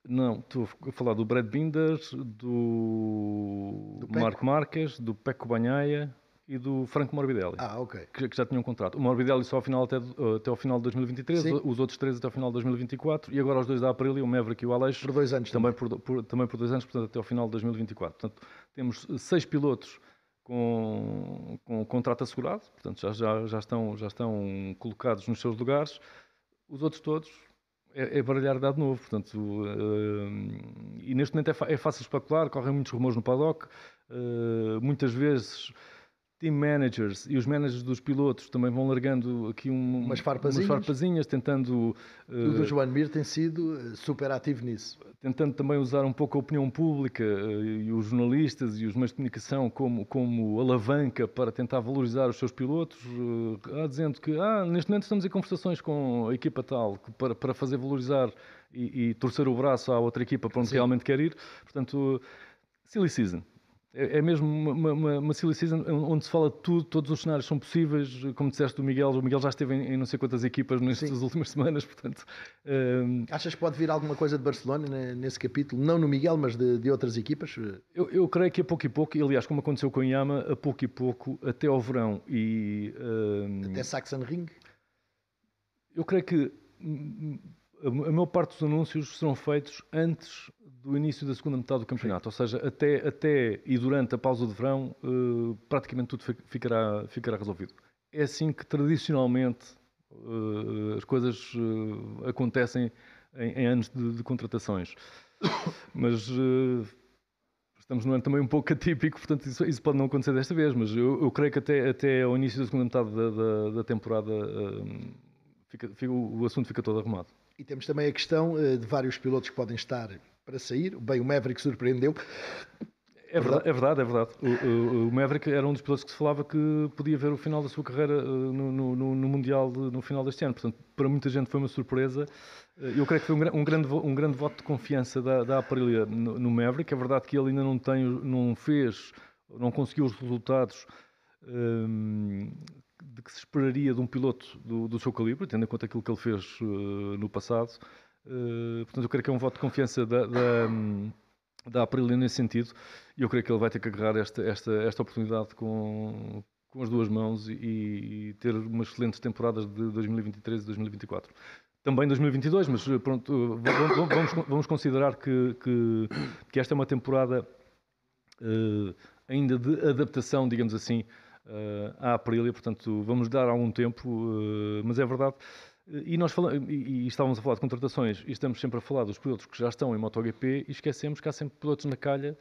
Não, estou a falar do Brad Binder, do, do Marc Márquez, do Pecco Bagnaia e do Franco Morbidelli. Ah, ok. Que, que já tinham um contrato. O Morbidelli só ao final, até, até ao final de dois mil e vinte e três, sim, os outros três até ao final de dois mil e vinte e quatro, e agora os dois da Aprilia, o Maverick e o Aleix. Por dois anos. Também, também. Por, por, também por dois anos, portanto até ao final de dois mil e vinte e quatro. Portanto, temos seis pilotos com, com contrato assegurado, portanto já, já, já, estão, já estão colocados nos seus lugares. Os outros todos... É, é baralhar dado novo, portanto, uh, e neste momento é, fa- é fácil especular, correm muitos rumores no paddock, uh, muitas vezes team managers e os managers dos pilotos também vão largando aqui um, umas, farpazinhas. umas farpazinhas, tentando... Uh, o do Joan Mir tem sido super ativo nisso. Tentando também usar um pouco a opinião pública uh, e os jornalistas e os meios de comunicação como, como alavanca para tentar valorizar os seus pilotos, uh, ah, dizendo que ah, neste momento estamos em conversações com a equipa tal para, para fazer valorizar e, e torcer o braço à outra equipa para onde, sim, realmente quer ir. Portanto, uh, silly season. É mesmo uma, uma, uma silly season onde se fala de tudo, todos os cenários são possíveis, como disseste do Miguel, o Miguel já esteve em, em não sei quantas equipas nestas, sim, últimas semanas, portanto... Um... Achas que pode vir alguma coisa de Barcelona nesse capítulo? Não no Miguel, mas de, de outras equipas? Eu, eu creio que a pouco e pouco, e aliás, como aconteceu com a Yamaha, a pouco e pouco, até ao verão e... Um... Até Sachsenring? Eu creio que... A maior parte dos anúncios serão feitos antes do início da segunda metade do campeonato, ou seja, até, até e durante a pausa de verão, uh, praticamente tudo ficará, ficará resolvido. É assim que tradicionalmente uh, as coisas uh, acontecem em, em anos de, de contratações, mas uh, estamos num ano também um pouco atípico, portanto isso, isso pode não acontecer desta vez, mas eu, eu creio que até, até ao início da segunda metade da, da, da temporada... Uh, Fica, fica, o assunto fica todo arrumado. E temos também a questão uh, de vários pilotos que podem estar para sair. Bem, o Maverick surpreendeu. É verdade, é verdade. É verdade. O, o, o Maverick era um dos pilotos que se falava que podia ver o final da sua carreira uh, no, no, no Mundial de, no final deste ano. Portanto, para muita gente foi uma surpresa. Uh, eu creio que foi um, um, grande, um grande voto de confiança da, da Aprilia no, no Maverick. É verdade que ele ainda não, tem, não fez, não conseguiu os resultados... Um, de que se esperaria de um piloto do, do seu calibre, tendo em conta aquilo que ele fez uh, no passado. Uh, portanto, eu creio que é um voto de confiança da, da, da Aprilia nesse sentido, e eu creio que ele vai ter que agarrar esta, esta, esta oportunidade com, com as duas mãos e, e ter umas excelentes temporadas de dois mil e vinte e três e dois mil e vinte e quatro. Também dois mil e vinte e dois, mas pronto, vamos, vamos considerar que, que, que esta é uma temporada uh, ainda de adaptação, digamos assim, Uh, à Aprilia, portanto vamos dar algum tempo, uh, mas é verdade, e nós falamos, e, e estávamos a falar de contratações e estamos sempre a falar dos pilotos que já estão em MotoGP e esquecemos que há sempre pilotos na calha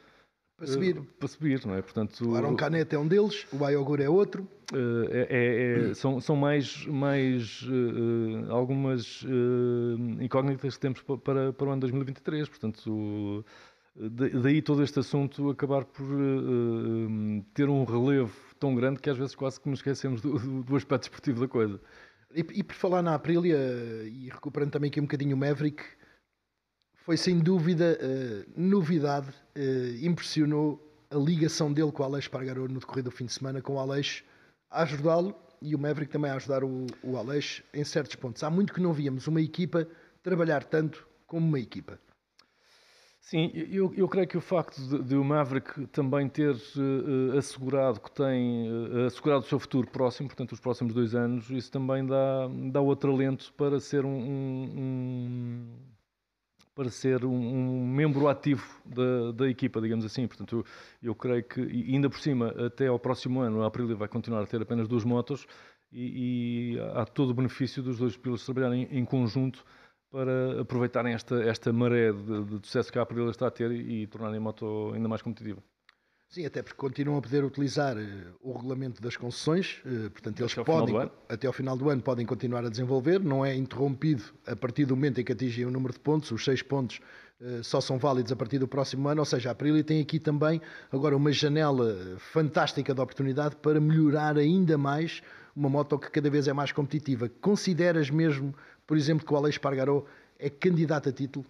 para uh, subir, para subir, não é? Portanto, o Aaron Canet é um deles, o Ayogura é outro, uh, é, é, é, são, são mais, mais uh, algumas uh, incógnitas que temos para, para o ano dois mil e vinte e três, portanto o, daí todo este assunto acabar por uh, ter um relevo tão grande que às vezes quase que nos esquecemos do, do, do aspecto esportivo da coisa. E, e por falar na Aprilia, e recuperando também aqui um bocadinho o Maverick, foi sem dúvida uh, novidade, uh, impressionou a ligação dele com o Aleix Espargaró no decorrer do fim de semana, com o Aleix a ajudá-lo e o Maverick também a ajudar o, o Aleix em certos pontos. Há muito que não víamos uma equipa trabalhar tanto como uma equipa. Sim, eu, eu creio que o facto de, de o Maverick também ter uh, assegurado que tem uh, assegurado o seu futuro próximo, portanto os próximos dois anos, isso também dá, dá outro alento para ser um, um para ser um, um membro ativo da, da equipa, digamos assim. Portanto, eu, eu creio que, e ainda por cima, até ao próximo ano, a Aprilia vai continuar a ter apenas duas motos e, e há todo o benefício dos dois pilotos trabalharem em, em conjunto para aproveitarem esta, esta maré de, de sucesso que a Aprilia está a ter e, e tornarem a moto ainda mais competitiva. Sim, até porque continuam a poder utilizar uh, o regulamento das concessões, uh, portanto eles até podem, ao até ao final do ano, podem continuar a desenvolver, não é interrompido a partir do momento em que atingem o número de pontos, os seis pontos uh, só são válidos a partir do próximo ano, ou seja, a Aprilia tem aqui também agora uma janela fantástica de oportunidade para melhorar ainda mais uma moto que cada vez é mais competitiva. Consideras mesmo, por exemplo, que o Aleix Espargaró é candidato a título?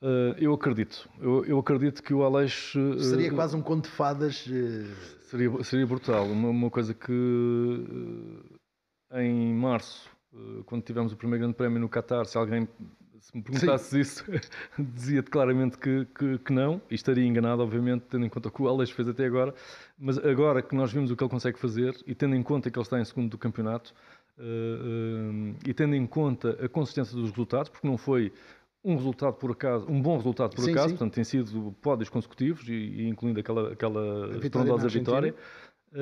Uh, eu acredito. Eu, eu acredito que o Aleix... Uh, seria quase um conto de fadas... Uh... Seria, seria brutal. Uma, uma coisa que uh, em março, uh, quando tivemos o primeiro grande prémio no Qatar, se alguém Se me perguntasses Sim. isso, dizia-te claramente que, que, que não, e estaria enganado, obviamente, tendo em conta o que o Alex fez até agora, mas agora que nós vimos o que ele consegue fazer, e tendo em conta que ele está em segundo do campeonato, uh, uh, e tendo em conta a consistência dos resultados, porque não foi um resultado por acaso, um bom resultado por sim, acaso, sim. portanto tem sido pódios consecutivos, e, e incluindo aquela, aquela estrondosa vitória, uh,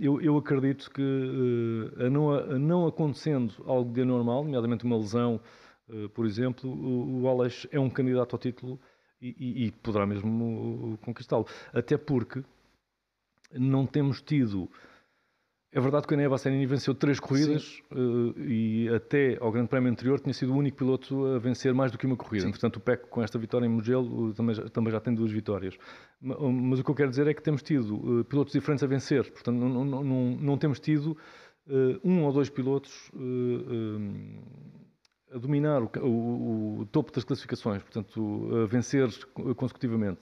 eu, eu acredito que uh, a, não, a não acontecendo algo de anormal, nomeadamente uma lesão, uh, por exemplo, o, o Alex é um candidato ao título e, e, e poderá mesmo conquistá-lo, até porque não temos tido... É verdade que o Bassani venceu três corridas uh, e até ao Grande Prémio anterior tinha sido o único piloto a vencer mais do que uma corrida. Sim. Portanto, o Pecco, com esta vitória em Mugello, também já, também já tem duas vitórias. Mas, mas o que eu quero dizer é que temos tido uh, pilotos diferentes a vencer. Portanto, não, não, não, não temos tido uh, um ou dois pilotos uh, um, a dominar o, o, o topo das classificações, portanto, a vencer consecutivamente.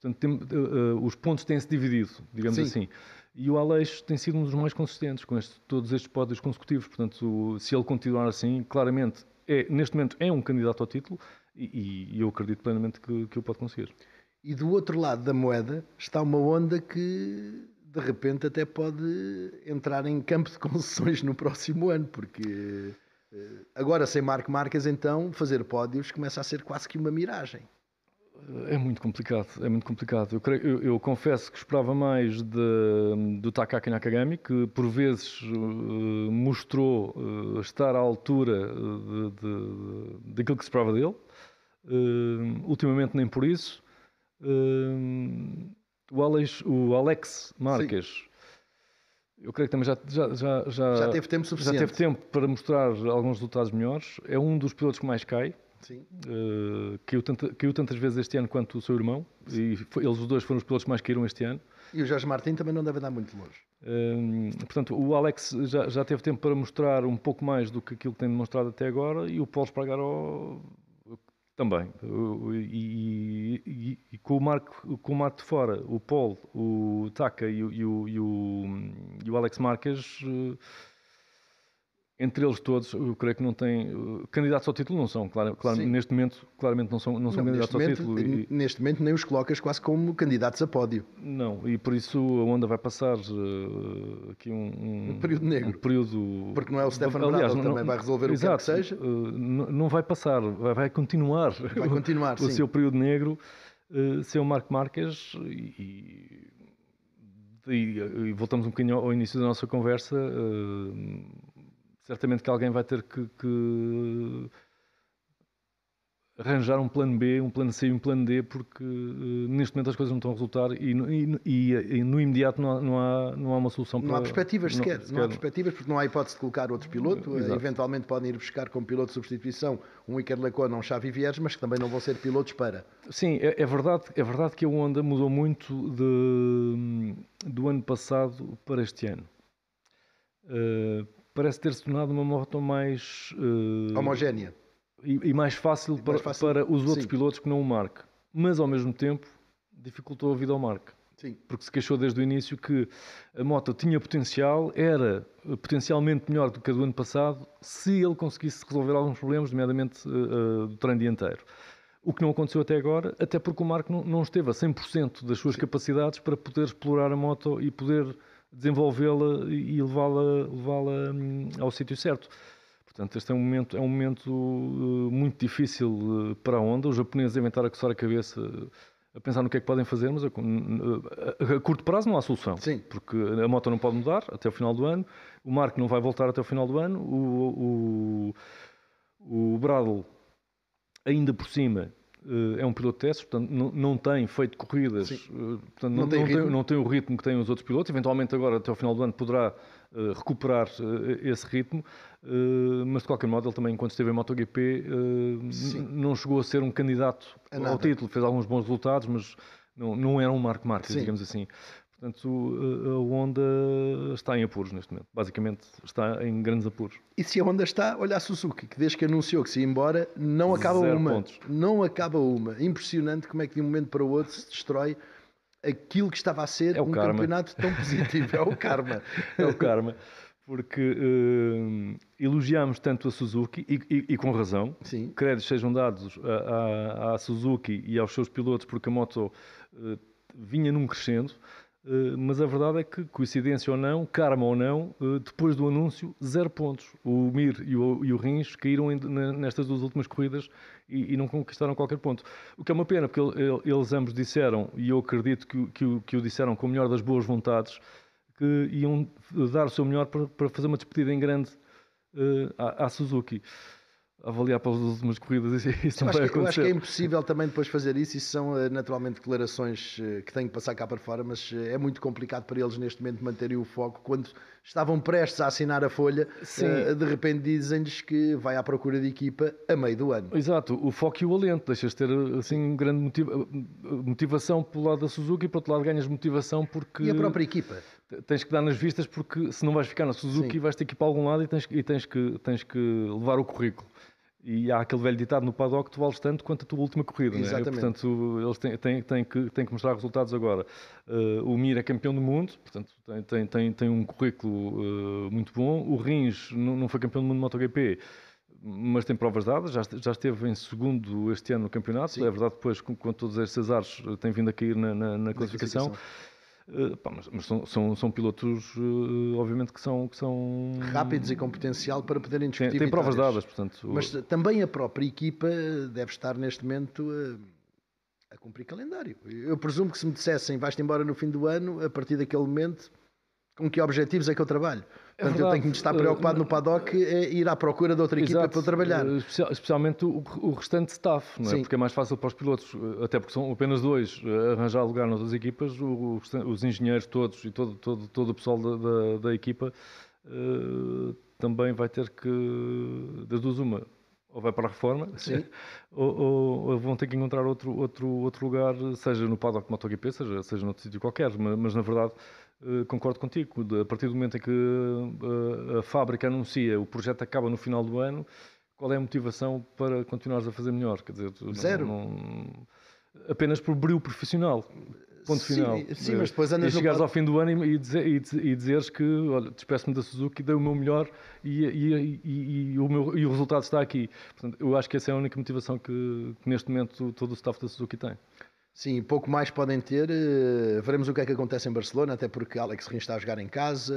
Portanto, tem, uh, uh, os pontos têm-se dividido, digamos Sim. assim. E o Aleix tem sido um dos mais consistentes com este, todos estes pódios consecutivos. Portanto, se ele continuar assim, claramente, é, neste momento é um candidato ao título e, e eu acredito plenamente que, que o pode conseguir. E do outro lado da moeda está uma Honda que, de repente, até pode entrar em campo de concessões no próximo ano, porque agora sem Marc Márquez, então, fazer pódios começa a ser quase que uma miragem. É muito complicado, é muito complicado. Eu, creio, eu, eu confesso que esperava mais de, do Takaki Nakagami, que por vezes uh, mostrou uh, estar à altura de, de, daquilo que se esperava dele. Uh, ultimamente nem por isso. Uh, o, Alex, o Alex Márquez... Sim. Eu creio que também já, já, já, já, já, teve tempo suficiente. já teve tempo para mostrar alguns resultados melhores. É um dos pilotos que mais cai. Sim. Uh, caiu, tanta, caiu tantas vezes este ano quanto o seu irmão. Sim. E foi, eles os dois foram os pilotos que mais caíram este ano. E o Jorge Martins também não deve andar muito longe. Uh, portanto, o Alex já, já teve tempo para mostrar um pouco mais do que aquilo que tem demonstrado até agora, e o Paulo Espargaró também. Uh, e, e, e com o Marco, com o Marco de fora, o Paulo, o Taka e, e, o, e, o, e o Alex Márquez... Uh, Entre eles todos, eu creio que não tem... Candidatos ao título não são, claro, claro, neste momento, claramente não são, não são não, candidatos ao momento, título. E... Neste momento nem os colocas quase como candidatos a pódio. Não, e por isso a Honda vai passar uh, aqui um, um... Um período negro. Um período... Porque não é o Stefan Bradl também não, vai resolver exato, o que, é que seja. Uh, não, não vai passar, vai, vai continuar, vai continuar o, o seu período negro, uh, ser o Marc Márquez e, e, e voltamos um bocadinho ao início da nossa conversa... Uh, Certamente que alguém vai ter que, que arranjar um plano B, um plano C e um plano D, porque uh, neste momento as coisas não estão a resultar e, e, e, e no imediato não há, não há, não há uma solução para... Não há perspectivas sequer, não, sequer. não há perspectivas, porque não há hipótese de colocar outro piloto. Exato. Eventualmente podem ir buscar como piloto de substituição um Iker Lacona ou um Xavi Vieres, mas que também não vão ser pilotos para... Sim, é, é, verdade, é verdade que a Honda mudou muito de, do ano passado para este ano. Uh, Parece ter-se tornado uma moto mais... Uh, homogénea. E, e mais fácil, e para, mais fácil. para os outros Sim. pilotos que não o Marc. Mas, ao mesmo tempo, dificultou a vida ao Marc. Sim. Porque se queixou desde o início que a moto tinha potencial, era potencialmente melhor do que a do ano passado, se ele conseguisse resolver alguns problemas, nomeadamente uh, uh, do trem dianteiro. O que não aconteceu até agora, até porque o Marc não, não esteve a cem por cento das suas Sim. capacidades para poder explorar a moto e poder... desenvolvê-la e levá-la levá-la ao sítio certo. Portanto, este é um momento, é um momento muito difícil para a Honda. Os japoneses devem estar a coçar a cabeça, a pensar no que é que podem fazer, mas a, a, a curto prazo não há solução. Sim. Porque a moto não pode mudar até o final do ano, o Marc não vai voltar até o final do ano, o, o, o Bradl, ainda por cima... é um piloto de testes, portanto não, não tem feito corridas, portanto, não, não, tem não, tem, não tem o ritmo que têm os outros pilotos. Eventualmente agora até ao final do ano poderá uh, recuperar uh, esse ritmo, uh, mas de qualquer modo ele também, enquanto esteve em MotoGP, uh, não chegou a ser um candidato ao título, fez alguns bons resultados, mas não, não era um Marc Márquez, digamos assim. Portanto, a Honda está em apuros neste momento. Basicamente, está em grandes apuros. E se a Honda está, olha a Suzuki, que desde que anunciou que se ia embora, não acaba Zero uma. Pontos. Não acaba uma. Impressionante como é que de um momento para o outro se destrói aquilo que estava a ser é um karma. campeonato tão positivo. É o karma. É o karma. porque uh, elogiamos tanto a Suzuki, e, e, e com razão, sim, créditos sejam dados à Suzuki e aos seus pilotos, porque a moto uh, vinha num crescendo, uh, mas a verdade é que, coincidência ou não, karma ou não, uh, depois do anúncio, zero pontos. O Mir e o, e o Rins caíram em, nestas duas últimas corridas e, e não conquistaram qualquer ponto. O que é uma pena, porque ele, eles ambos disseram, e eu acredito que, que, que o disseram com a melhor das boas vontades, que iam dar o seu melhor para fazer uma despedida em grande uh, à, à Suzuki. Avaliar para as últimas corridas, isso não vai acontecer. Eu acho que é impossível também depois fazer isso, isso são naturalmente declarações que têm que passar cá para fora, mas é muito complicado para eles neste momento manterem o foco. Quando estavam prestes a assinar a folha, sim, de repente dizem-lhes que vai à procura de equipa a meio do ano. Exato, o foco e o alento, deixas de ter assim grande motivação pelo lado da Suzuki e por outro lado ganhas motivação porque... E a própria equipa? Tens que dar nas vistas porque se não vais ficar na Suzuki, sim, vais ter que ir para algum lado e tens, e tens, que, tens que levar o currículo. E há aquele velho ditado no paddock, tu vales tanto quanto a tua última corrida, né? E, portanto, eles têm, têm, têm, que, têm que mostrar resultados agora. Uh, o Mir é campeão do mundo, portanto, tem, tem, tem, tem um currículo uh, muito bom. O Rins não, não foi campeão do mundo de MotoGP, mas tem provas dadas, já, já esteve em segundo este ano no campeonato. Sim. É verdade, depois, com, com todos estes azares, tem vindo a cair na, na, na classificação. classificação. Uh, pá, mas, mas são, são, são pilotos uh, obviamente que são, que são rápidos e com potencial para poderem discutir. Tem, tem provas dadas, portanto, mas o... também a própria equipa deve estar neste momento uh, a cumprir calendário. Eu presumo que se me dissessem vais-te embora no fim do ano, a partir daquele momento com que objetivos é que eu trabalho? É, portanto, eu tenho que me estar preocupado uh, no paddock é ir à procura de outra equipa, exato, para trabalhar. Especial, especialmente o, o restante staff, não é? Porque é mais fácil para os pilotos, até porque são apenas dois, arranjar lugar nas outras equipas. O, os engenheiros todos e todo, todo, todo o pessoal da, da, da equipa uh, também vai ter que, das duas uma, ou vai para a reforma, sim, ou, ou, ou vão ter que encontrar outro, outro, outro lugar, seja no paddock de MotoGP, seja, seja noutro sítio qualquer, mas, mas na verdade... Concordo contigo, a partir do momento em que a fábrica anuncia o projeto acaba no final do ano, qual é a motivação para continuares a fazer melhor? Quer dizer, zero. Não, não... Apenas por brilho profissional, ponto sim, final. Sim, mas depois andas e chegares no... ao fim do ano e, dizer, e, e dizeres que despeço-me da Suzuki, dei o meu melhor e, e, e, e, o meu, e o resultado está aqui. Portanto, eu acho que essa é a única motivação que, que neste momento todo o staff da Suzuki tem. Sim, pouco mais podem ter. Veremos o que é que acontece em Barcelona, até porque Alex Rins está a jogar em casa,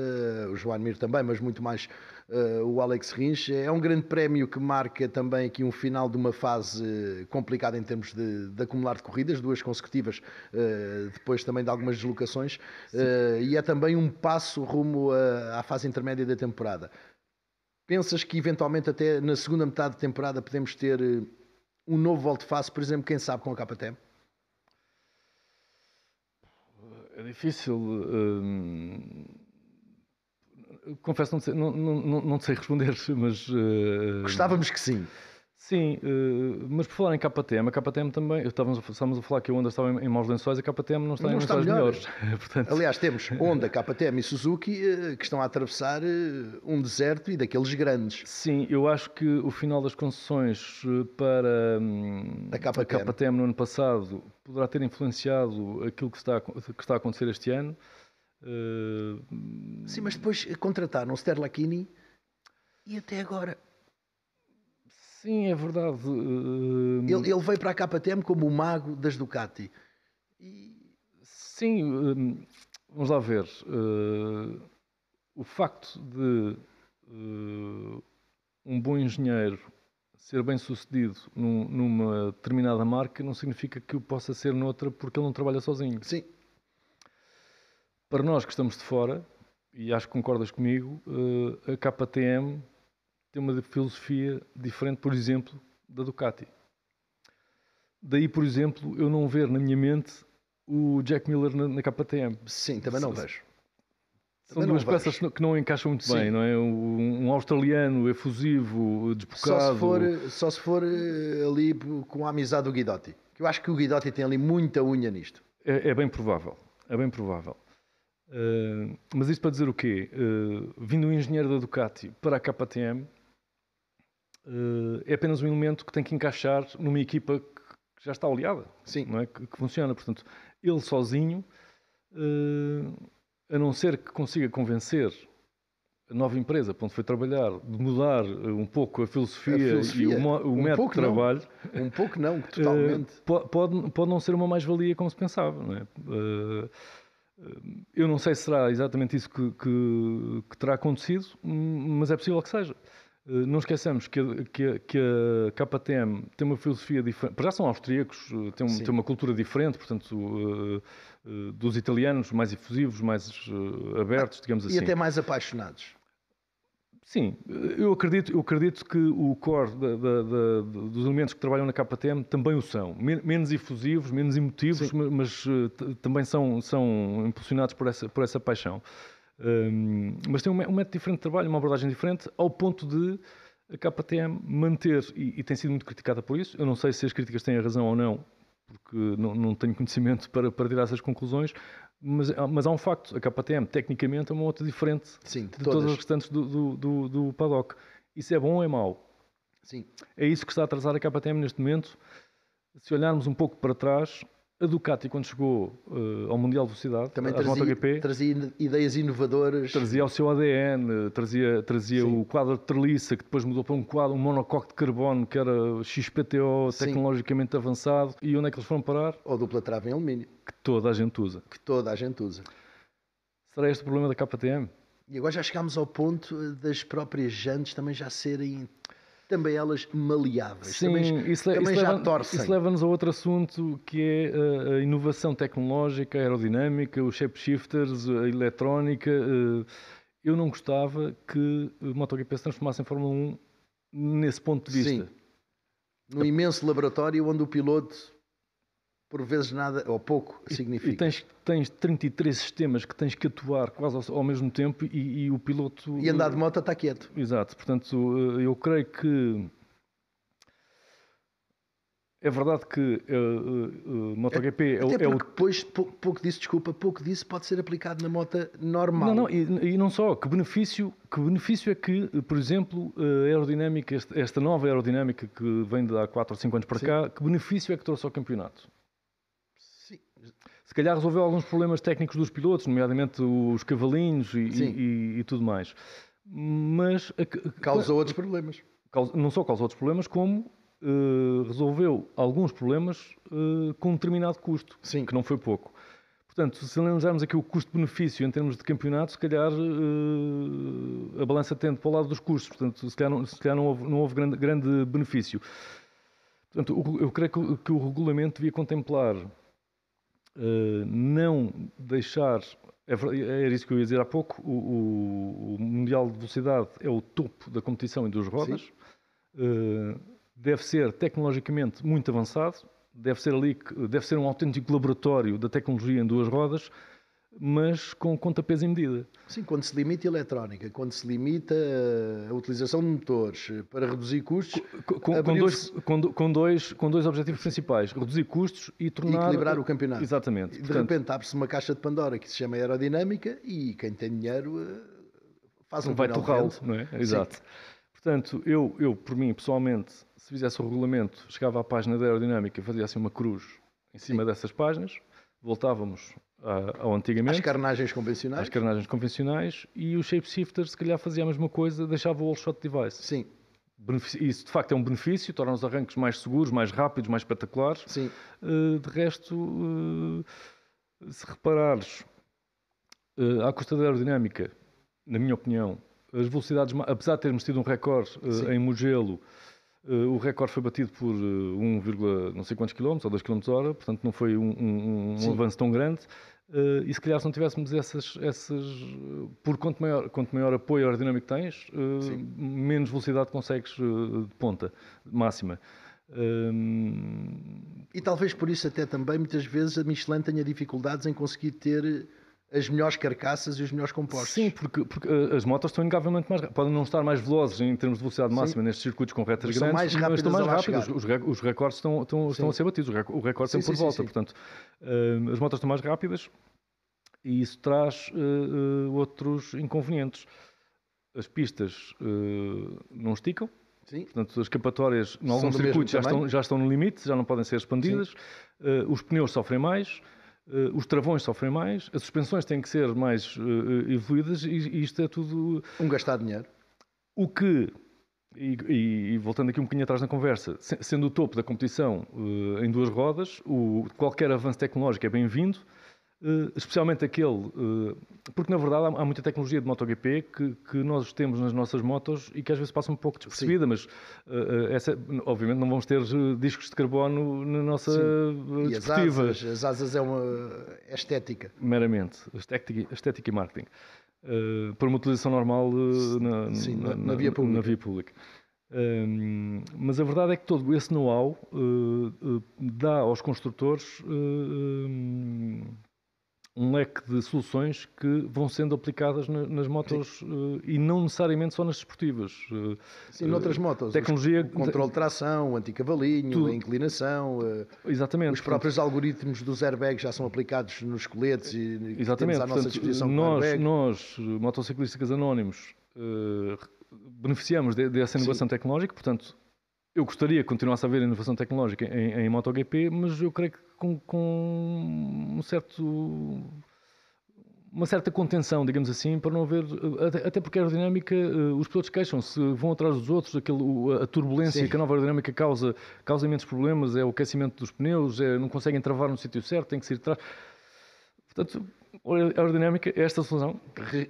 o Joan Mir também, mas muito mais uh, o Alex Rins. É um grande prémio que marca também aqui um final de uma fase complicada em termos de, de acumular de corridas, duas consecutivas, uh, depois também de algumas deslocações, uh, e é também um passo rumo a, à fase intermédia da temporada. Pensas que eventualmente até na segunda metade da temporada podemos ter um novo volte-face, por exemplo, quem sabe com a K T M? É difícil, hum, confesso, não sei, não, não, não sei responder, mas... Uh, Gostávamos que sim. Sim, uh, mas por falar em K T M, a K T M também, estávamos a, estávamos a falar que a Honda estava em, em maus lençóis, a K T M não está não em maus lençóis melhores. Portanto... Aliás, temos Honda, K T M e Suzuki uh, que estão a atravessar uh, um deserto e daqueles grandes. Sim, eu acho que o final das concessões para um, a, K T M. a K T M no ano passado... Poderá ter influenciado aquilo que está, que está a acontecer este ano. Uh... Sim, mas depois contrataram o Sterlachini e até agora... Sim, é verdade. Uh... Ele, ele veio para a K T M como o mago das Ducati. E... Sim, um, vamos lá ver. Uh, o facto de uh, um bom engenheiro... ser bem sucedido num, numa determinada marca não significa que o possa ser noutra porque ele não trabalha sozinho. Sim. Para nós que estamos de fora, e acho que concordas comigo, a K T M tem uma filosofia diferente, por exemplo, da Ducati. Daí, por exemplo, eu não ver na minha mente o Jack Miller na, na K T M. Sim, também não vejo. São duas peças que não encaixam muito bem, não é? Um australiano efusivo, despocado... Só se for, só se for ali com a amizade do Guidotti. Eu acho que o Guidotti tem ali muita unha nisto. É, é bem provável, é bem provável. Uh, mas isto para dizer o quê? Uh, vindo um engenheiro da Ducati para a K T M, uh, é apenas um elemento que tem que encaixar numa equipa que já está oleada, sim, não é? Que, que funciona. Portanto, ele sozinho... Uh, a não ser que consiga convencer nova empresa, onde foi trabalhar, de mudar um pouco a filosofia, a filosofia. e o, o um método de trabalho. Não. Um pouco não, totalmente. Uh, pode, pode não ser uma mais-valia como se pensava, não é? Uh, eu não sei se será exatamente isso que, que, que terá acontecido, mas é possível que seja. Uh, não esqueçamos que a, que, a, que a K T M tem uma filosofia diferente. Já são austríacos, têm um, tem uma cultura diferente, portanto... Uh, dos italianos, mais efusivos, mais abertos, digamos assim. E até mais apaixonados. Sim, eu acredito, eu acredito que o core da, da, da, dos elementos que trabalham na K T M também o são. Menos efusivos, menos emotivos, sim, mas também são, são impulsionados por essa, por essa paixão. Um, mas tem um método diferente de trabalho, uma abordagem diferente, ao ponto de a K T M manter, e, e tem sido muito criticada por isso, eu não sei se as críticas têm a razão ou não, porque não, não tenho conhecimento para, para tirar essas conclusões, mas, mas há um facto, a K T M tecnicamente é uma moto diferente, sim, de, de todas as restantes do, do, do, do paddock. Isso é bom ou é mau? Sim. É isso que está a atrasar a K T M neste momento. Se olharmos um pouco para trás, a Ducati, quando chegou uh, ao Mundial de Velocidade, também trazia, MotoGP, trazia ideias inovadoras. Trazia o seu A D N, trazia, trazia o quadro de treliça, que depois mudou para um quadro, um monocoque de carbono, que era X P T O, sim, tecnologicamente avançado. E onde é que eles foram parar? Ou dupla trava em alumínio. Que toda a gente usa. Que toda a gente usa. Será este o problema da K T M? E agora já chegámos ao ponto das próprias jantes também já serem... também elas maleáveis, sim, também, isso, também isso já leva, torcem. Isso leva-nos a outro assunto, que é a inovação tecnológica, a aerodinâmica, os shapeshifters, a eletrónica. Eu não gostava que o MotoGP se transformasse em Fórmula um nesse ponto de vista. Sim, num imenso laboratório onde o piloto, por vezes nada, ou pouco, significa. E, e tens, tens trinta e três sistemas que tens que atuar quase ao, ao mesmo tempo e, e o piloto... E andar de moto está quieto. Exato. Portanto, eu creio que... É verdade que uh, uh, MotoGP é, é, até é o... depois pouco, pouco disso, desculpa, pouco disso pode ser aplicado na moto normal. Não, não, e, e não só. Que benefício, que benefício é que, por exemplo, a aerodinâmica, esta nova aerodinâmica que vem de há quatro ou cinco anos para, sim, cá, que benefício é que trouxe ao campeonato? Se calhar resolveu alguns problemas técnicos dos pilotos, nomeadamente os cavalinhos e, e, e tudo mais. Mas causou outros problemas. Não só causou outros problemas, como uh, resolveu alguns problemas uh, com um determinado custo, sim, que não foi pouco. Portanto, se analisarmos aqui o custo-benefício em termos de campeonato, se calhar uh, a balança tende para o lado dos custos. Portanto, se calhar não, se calhar não houve, não houve grande, grande benefício. Portanto, eu creio que, que o regulamento devia contemplar... Uh, não deixar, era isso que eu ia dizer há pouco, o, o, o Mundial de Velocidade é o topo da competição em duas rodas, uh, deve ser tecnologicamente muito avançado, deve ser, ali, deve ser um autêntico laboratório da tecnologia em duas rodas, mas com conta, peso e medida. Sim, quando se limita a eletrónica, quando se limita a utilização de motores para reduzir custos... Com, com, com, dois, com, com, dois, com dois objetivos principais, reduzir custos e tornar... E equilibrar o campeonato. Exatamente. E de Portanto, repente abre-se uma caixa de Pandora que se chama aerodinâmica e quem tem dinheiro faz um... Vai torrá-lo, não é? Exato. Sim. Portanto, eu, eu, por mim, pessoalmente, se fizesse o regulamento, chegava à página da aerodinâmica, fazia assim uma cruz em cima, sim, dessas páginas, voltávamos... ao antigamente, as carnagens convencionais, as carnagens convencionais e o shapeshifter se calhar fazia a mesma coisa, deixava o all shot device. Sim. Isso de facto é um benefício, torna os arranques mais seguros, mais rápidos, mais espetaculares. Sim. De resto, se reparares, à custa da aerodinâmica, na minha opinião, as velocidades, apesar de termos tido um recorde, sim, em Mugello, Uh, o recorde foi batido por uh, um vírgula não sei quantos quilómetros, ou dois quilómetros por hora, portanto não foi um, um, um avanço tão grande. Uh, e se calhar se não tivéssemos essas... essas uh, por quanto maior, quanto maior apoio aerodinâmico tens, uh, menos velocidade consegues uh, de ponta, máxima. Uh, e talvez por isso até também, muitas vezes, a Michelin tenha dificuldades em conseguir ter... as melhores carcaças e os melhores compostos. Sim, porque, porque as motos estão inegavelmente mais rápidas. Podem não estar mais velozes em termos de velocidade máxima, sim, nestes circuitos com retas mas grandes, mais mas estão mais rápidas. Os, os recordes estão, estão, estão a ser batidos. O recorde sempre por sim, volta. Sim. Portanto, uh, as motos estão mais rápidas e isso traz uh, uh, outros inconvenientes. As pistas uh, não esticam. Sim. Portanto, as escapatórias, em alguns circuitos, já estão, já estão no limite, já não podem ser expandidas. Uh, os pneus sofrem mais. Uh, os travões sofrem mais, as suspensões têm que ser mais uh, evoluídas e, e isto é tudo... Um gastar dinheiro. O que, e, e, e voltando aqui um bocadinho atrás na conversa, se, sendo o topo da competição uh, em duas rodas, o, qualquer avanço tecnológico é bem-vindo, uh, especialmente aquele... Uh, porque, na verdade, há, há muita tecnologia de MotoGP que, que nós temos nas nossas motos e que às vezes passa um pouco despercebida, sim, mas uh, essa, obviamente não vamos ter discos de carbono na nossa sim. desportiva. E as asas, as asas é uma estética. Meramente, estética, estética e marketing. Uh, para uma utilização normal uh, na, sim, na, na, na via pública. Na via pública. Um, mas a verdade é que todo esse know-how uh, uh, dá aos construtores... Uh, um, um leque de soluções que vão sendo aplicadas na, nas motos uh, e não necessariamente só nas desportivas. Uh, Sim, noutras motos. Tecnologia, o controle de tração, o anticavalinho, tudo. A inclinação. Uh, Exatamente. Os próprios portanto, algoritmos dos airbags já são aplicados nos coletes e que exatamente, temos à nossa portanto, disposição nós, com nós, motociclistas anónimos, uh, beneficiamos de, dessa inovação Sim. tecnológica, portanto, eu gostaria que continuasse a haver inovação tecnológica em, em MotoGP, mas eu creio que com, com um certo, uma certa contenção, digamos assim, para não haver... Até, até porque a aerodinâmica, os pilotos queixam-se, vão atrás dos outros, aquele, a turbulência Sim. que a nova aerodinâmica causa, causa imensos problemas, é o aquecimento dos pneus, é, não conseguem travar no sítio certo, têm que sair de trás. Portanto... A aerodinâmica é esta solução?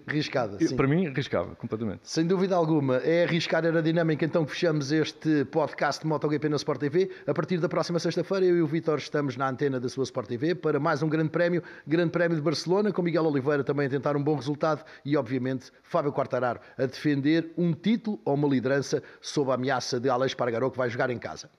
Riscada, sim. Para mim, arriscava, completamente. Sem dúvida alguma. É arriscar a aerodinâmica, então que fechamos este podcast de MotoGP na Sport T V. A partir da próxima sexta-feira, eu e o Vítor estamos na antena da sua Sport T V para mais um grande prémio, grande prémio de Barcelona, com Miguel Oliveira também a tentar um bom resultado e, obviamente, Fábio Quartararo a defender um título ou uma liderança sob a ameaça de Aleix Espargaró, que vai jogar em casa.